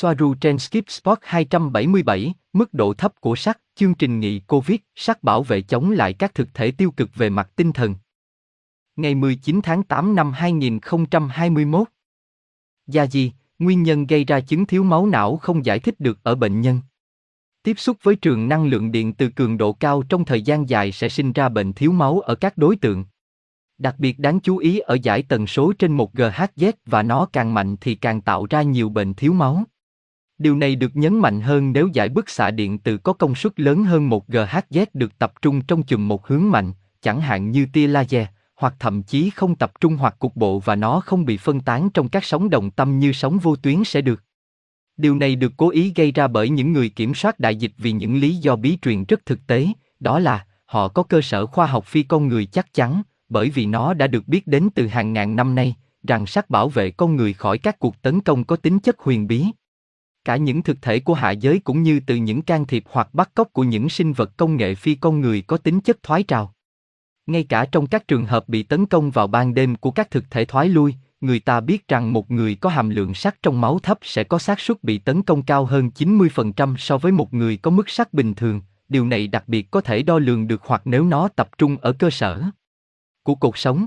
Swaruu trên Skip Spot 277, mức độ thấp của sắc, chương trình nghị COVID, sắc bảo vệ chống lại các thực thể tiêu cực về mặt tinh thần. Ngày 19 tháng 8 năm 2021. Gia Di, nguyên nhân gây ra chứng thiếu máu não không giải thích được ở bệnh nhân. Tiếp xúc với trường năng lượng điện từ cường độ cao trong thời gian dài sẽ sinh ra bệnh thiếu máu ở các đối tượng. Đặc biệt đáng chú ý ở dải tần số trên 1GHz và nó càng mạnh thì càng tạo ra nhiều bệnh thiếu máu. Điều này được nhấn mạnh hơn nếu dải bức xạ điện từ có công suất lớn hơn 1GHz được tập trung trong chùm một hướng mạnh, chẳng hạn như tia laser, hoặc thậm chí không tập trung hoặc cục bộ và nó không bị phân tán trong các sóng đồng tâm như sóng vô tuyến sẽ được. Điều này được cố ý gây ra bởi những người kiểm soát đại dịch vì những lý do bí truyền rất thực tế, đó là họ có cơ sở khoa học phi con người chắc chắn, bởi vì nó đã được biết đến từ hàng ngàn năm nay, rằng sắc bảo vệ con người khỏi các cuộc tấn công có tính chất huyền bí. Cả những thực thể của hạ giới cũng như từ những can thiệp hoặc bắt cóc của những sinh vật công nghệ phi con người có tính chất thoái trào. Ngay cả trong các trường hợp bị tấn công vào ban đêm của các thực thể thoái lui, người ta biết rằng một người có hàm lượng sắt trong máu thấp sẽ có xác suất bị tấn công cao hơn 90% so với một người có mức sắt bình thường. Điều này đặc biệt có thể đo lường được hoặc nếu nó tập trung ở cơ sở của cột sống.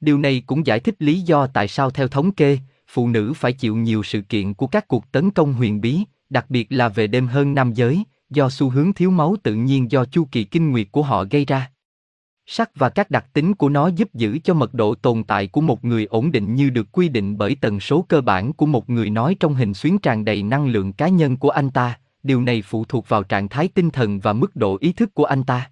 Điều này cũng giải thích lý do tại sao theo thống kê, phụ nữ phải chịu nhiều sự kiện của các cuộc tấn công huyền bí, đặc biệt là về đêm hơn nam giới, do xu hướng thiếu máu tự nhiên do chu kỳ kinh nguyệt của họ gây ra. Sắc và các đặc tính của nó giúp giữ cho mật độ tồn tại của một người ổn định như được quy định bởi tần số cơ bản của một người nói trong hình xuyến tràn đầy năng lượng cá nhân của anh ta, điều này phụ thuộc vào trạng thái tinh thần và mức độ ý thức của anh ta.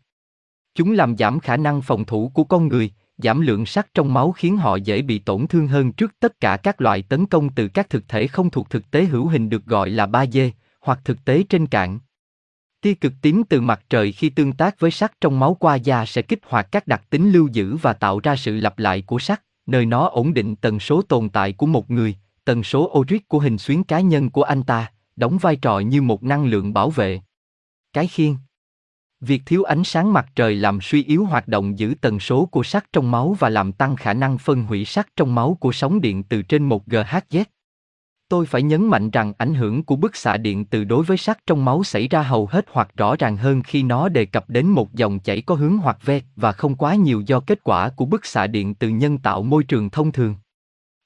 Chúng làm giảm khả năng phòng thủ của con người, giảm lượng sắt trong máu khiến họ dễ bị tổn thương hơn trước tất cả các loại tấn công từ các thực thể không thuộc thực tế hữu hình được gọi là 3D, hoặc thực tế trên cạn. Tia cực tím từ mặt trời khi tương tác với sắt trong máu qua da sẽ kích hoạt các đặc tính lưu giữ và tạo ra sự lặp lại của sắt, nơi nó ổn định tần số tồn tại của một người, tần số Oric của hình xuyến cá nhân của anh ta, đóng vai trò như một năng lượng bảo vệ. Cái khiên. Việc thiếu ánh sáng mặt trời làm suy yếu hoạt động giữ tần số của sắt trong máu và làm tăng khả năng phân hủy sắt trong máu của sóng điện từ trên 1GHz. Tôi phải nhấn mạnh rằng ảnh hưởng của bức xạ điện từ đối với sắt trong máu xảy ra hầu hết hoặc rõ ràng hơn khi nó đề cập đến một dòng chảy có hướng hoặc vẹt và không quá nhiều do kết quả của bức xạ điện từ nhân tạo môi trường thông thường.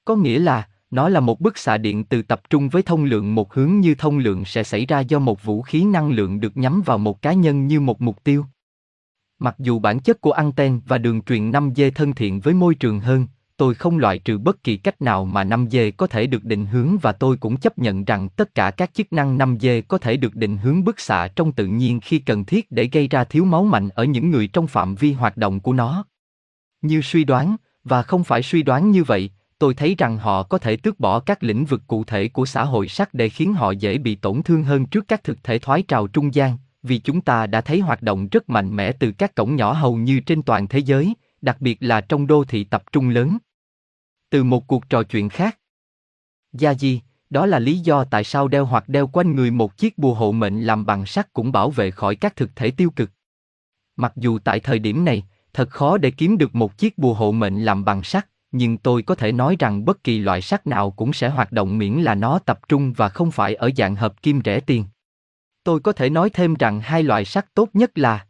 Có nghĩa là, nó là một bức xạ điện từ tập trung với thông lượng một hướng như thông lượng sẽ xảy ra do một vũ khí năng lượng được nhắm vào một cá nhân như một mục tiêu. Mặc dù bản chất của anten và đường truyền 5G thân thiện với môi trường hơn, tôi không loại trừ bất kỳ cách nào mà 5G có thể được định hướng và tôi cũng chấp nhận rằng tất cả các chức năng 5G có thể được định hướng bức xạ trong tự nhiên khi cần thiết để gây ra thiếu máu mạnh ở những người trong phạm vi hoạt động của nó. Như suy đoán, và không phải suy đoán như vậy, tôi thấy rằng họ có thể tước bỏ các lĩnh vực cụ thể của xã hội sắc để khiến họ dễ bị tổn thương hơn trước các thực thể thoái trào trung gian, vì chúng ta đã thấy hoạt động rất mạnh mẽ từ các cổng nhỏ hầu như trên toàn thế giới, đặc biệt là trong đô thị tập trung lớn. Từ một cuộc trò chuyện khác. Gia Di, đó là lý do tại sao đeo hoặc đeo quanh người một chiếc bùa hộ mệnh làm bằng sắt cũng bảo vệ khỏi các thực thể tiêu cực. Mặc dù tại thời điểm này, thật khó để kiếm được một chiếc bùa hộ mệnh làm bằng sắt, nhưng tôi có thể nói rằng bất kỳ loại sắt nào cũng sẽ hoạt động miễn là nó tập trung và không phải ở dạng hợp kim rẻ tiền. Tôi có thể nói thêm rằng hai loại sắt tốt nhất là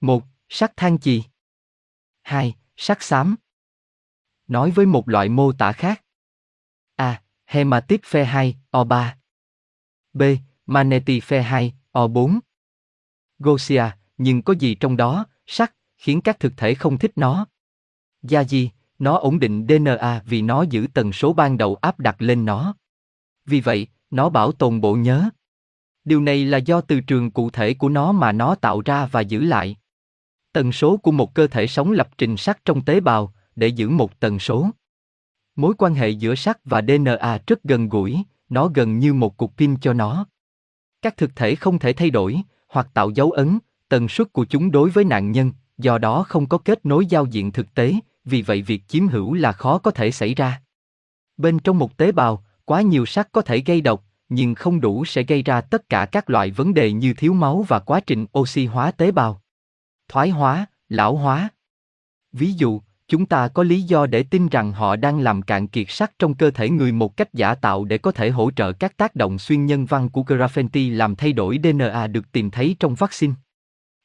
1. Sắt than chì. 2. Sắt xám. Nói với một loại mô tả khác. A. Hematite Fe 2, O3. B. Maneti Fe 2, O4. Gosia, nhưng có gì trong đó, sắt, khiến các thực thể không thích nó. Gia Di, nó ổn định DNA vì nó giữ tần số ban đầu áp đặt lên nó. Vì vậy, nó bảo tồn bộ nhớ. Điều này là do từ trường cụ thể của nó mà nó tạo ra và giữ lại. Tần số của một cơ thể sống lập trình sắt trong tế bào để giữ một tần số. Mối quan hệ giữa sắt và DNA rất gần gũi, nó gần như một cục pin cho nó. Các thực thể không thể thay đổi hoặc tạo dấu ấn, tần suất của chúng đối với nạn nhân, do đó không có kết nối giao diện thực tế, vì vậy việc chiếm hữu là khó có thể xảy ra. Bên trong một tế bào, quá nhiều sắt có thể gây độc, nhưng không đủ sẽ gây ra tất cả các loại vấn đề như thiếu máu và quá trình oxy hóa tế bào. Thoái hóa, lão hóa. Ví dụ, Chúng ta có lý do để tin rằng họ đang làm cạn kiệt sắt trong cơ thể người một cách giả tạo để có thể hỗ trợ các tác động xuyên nhân văn của graffiti làm thay đổi DNA được tìm thấy trong vaccine.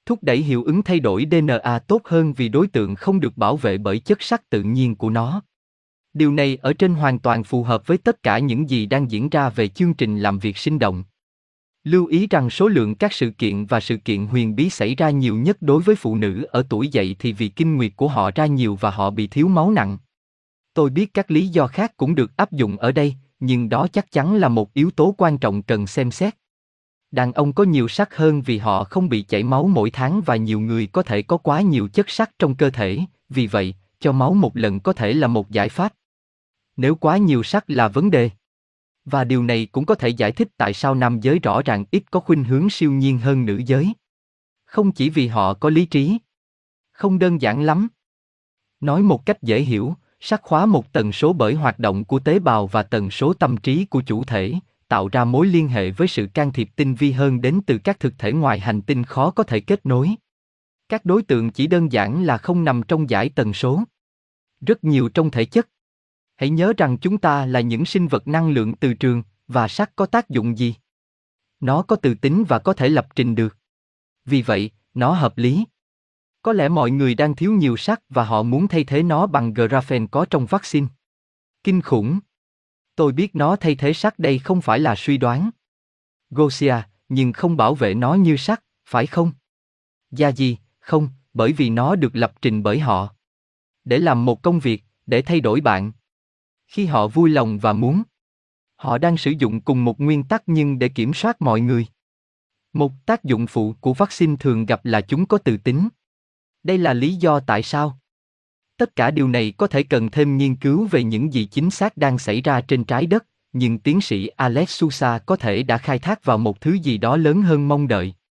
Thúc đẩy hiệu ứng thay đổi DNA tốt hơn vì đối tượng không được bảo vệ bởi chất sắt tự nhiên của nó. Điều này ở trên hoàn toàn phù hợp với tất cả những gì đang diễn ra về chương trình làm việc sinh động. Lưu ý rằng số lượng các sự kiện và sự kiện huyền bí xảy ra nhiều nhất đối với phụ nữ ở tuổi dậy thì vì kinh nguyệt của họ ra nhiều và họ bị thiếu máu nặng. Tôi biết các lý do khác cũng được áp dụng ở đây, nhưng đó chắc chắn là một yếu tố quan trọng cần xem xét. Đàn ông có nhiều sắt hơn vì họ không bị chảy máu mỗi tháng và nhiều người có thể có quá nhiều chất sắt trong cơ thể, vì vậy, cho máu một lần có thể là một giải pháp. Nếu quá nhiều sắt là vấn đề. Và điều này cũng có thể giải thích tại sao nam giới rõ ràng ít có khuynh hướng siêu nhiên hơn nữ giới. Không chỉ vì họ có lý trí. Không đơn giản lắm. Nói một cách dễ hiểu, sắt khóa một tần số bởi hoạt động của tế bào và tần số tâm trí của chủ thể, tạo ra mối liên hệ với sự can thiệp tinh vi hơn đến từ các thực thể ngoài hành tinh khó có thể kết nối. Các đối tượng chỉ đơn giản là không nằm trong dải tần số. Rất nhiều trong thể chất. Hãy nhớ rằng chúng ta là những sinh vật năng lượng từ trường, và sắt có tác dụng gì? Nó có từ tính và có thể lập trình được. Vì vậy, nó hợp lý. Có lẽ mọi người đang thiếu nhiều sắt và họ muốn thay thế nó bằng graphene có trong vaccine. Kinh khủng. Tôi biết nó thay thế sắt đây không phải là suy đoán. Gosia, nhưng không bảo vệ nó như sắt, phải không? Gia Di, không, bởi vì nó được lập trình bởi họ. Để làm một công việc, để thay đổi bạn. Khi họ vui lòng và muốn. Họ đang sử dụng cùng một nguyên tắc nhưng để kiểm soát mọi người. Một tác dụng phụ của vaccine thường gặp là chúng có từ tính. Đây là lý do tại sao. Tất cả điều này có thể cần thêm nghiên cứu về những gì chính xác đang xảy ra trên trái đất, nhưng tiến sĩ Alex Sousa có thể đã khai thác vào một thứ gì đó lớn hơn mong đợi.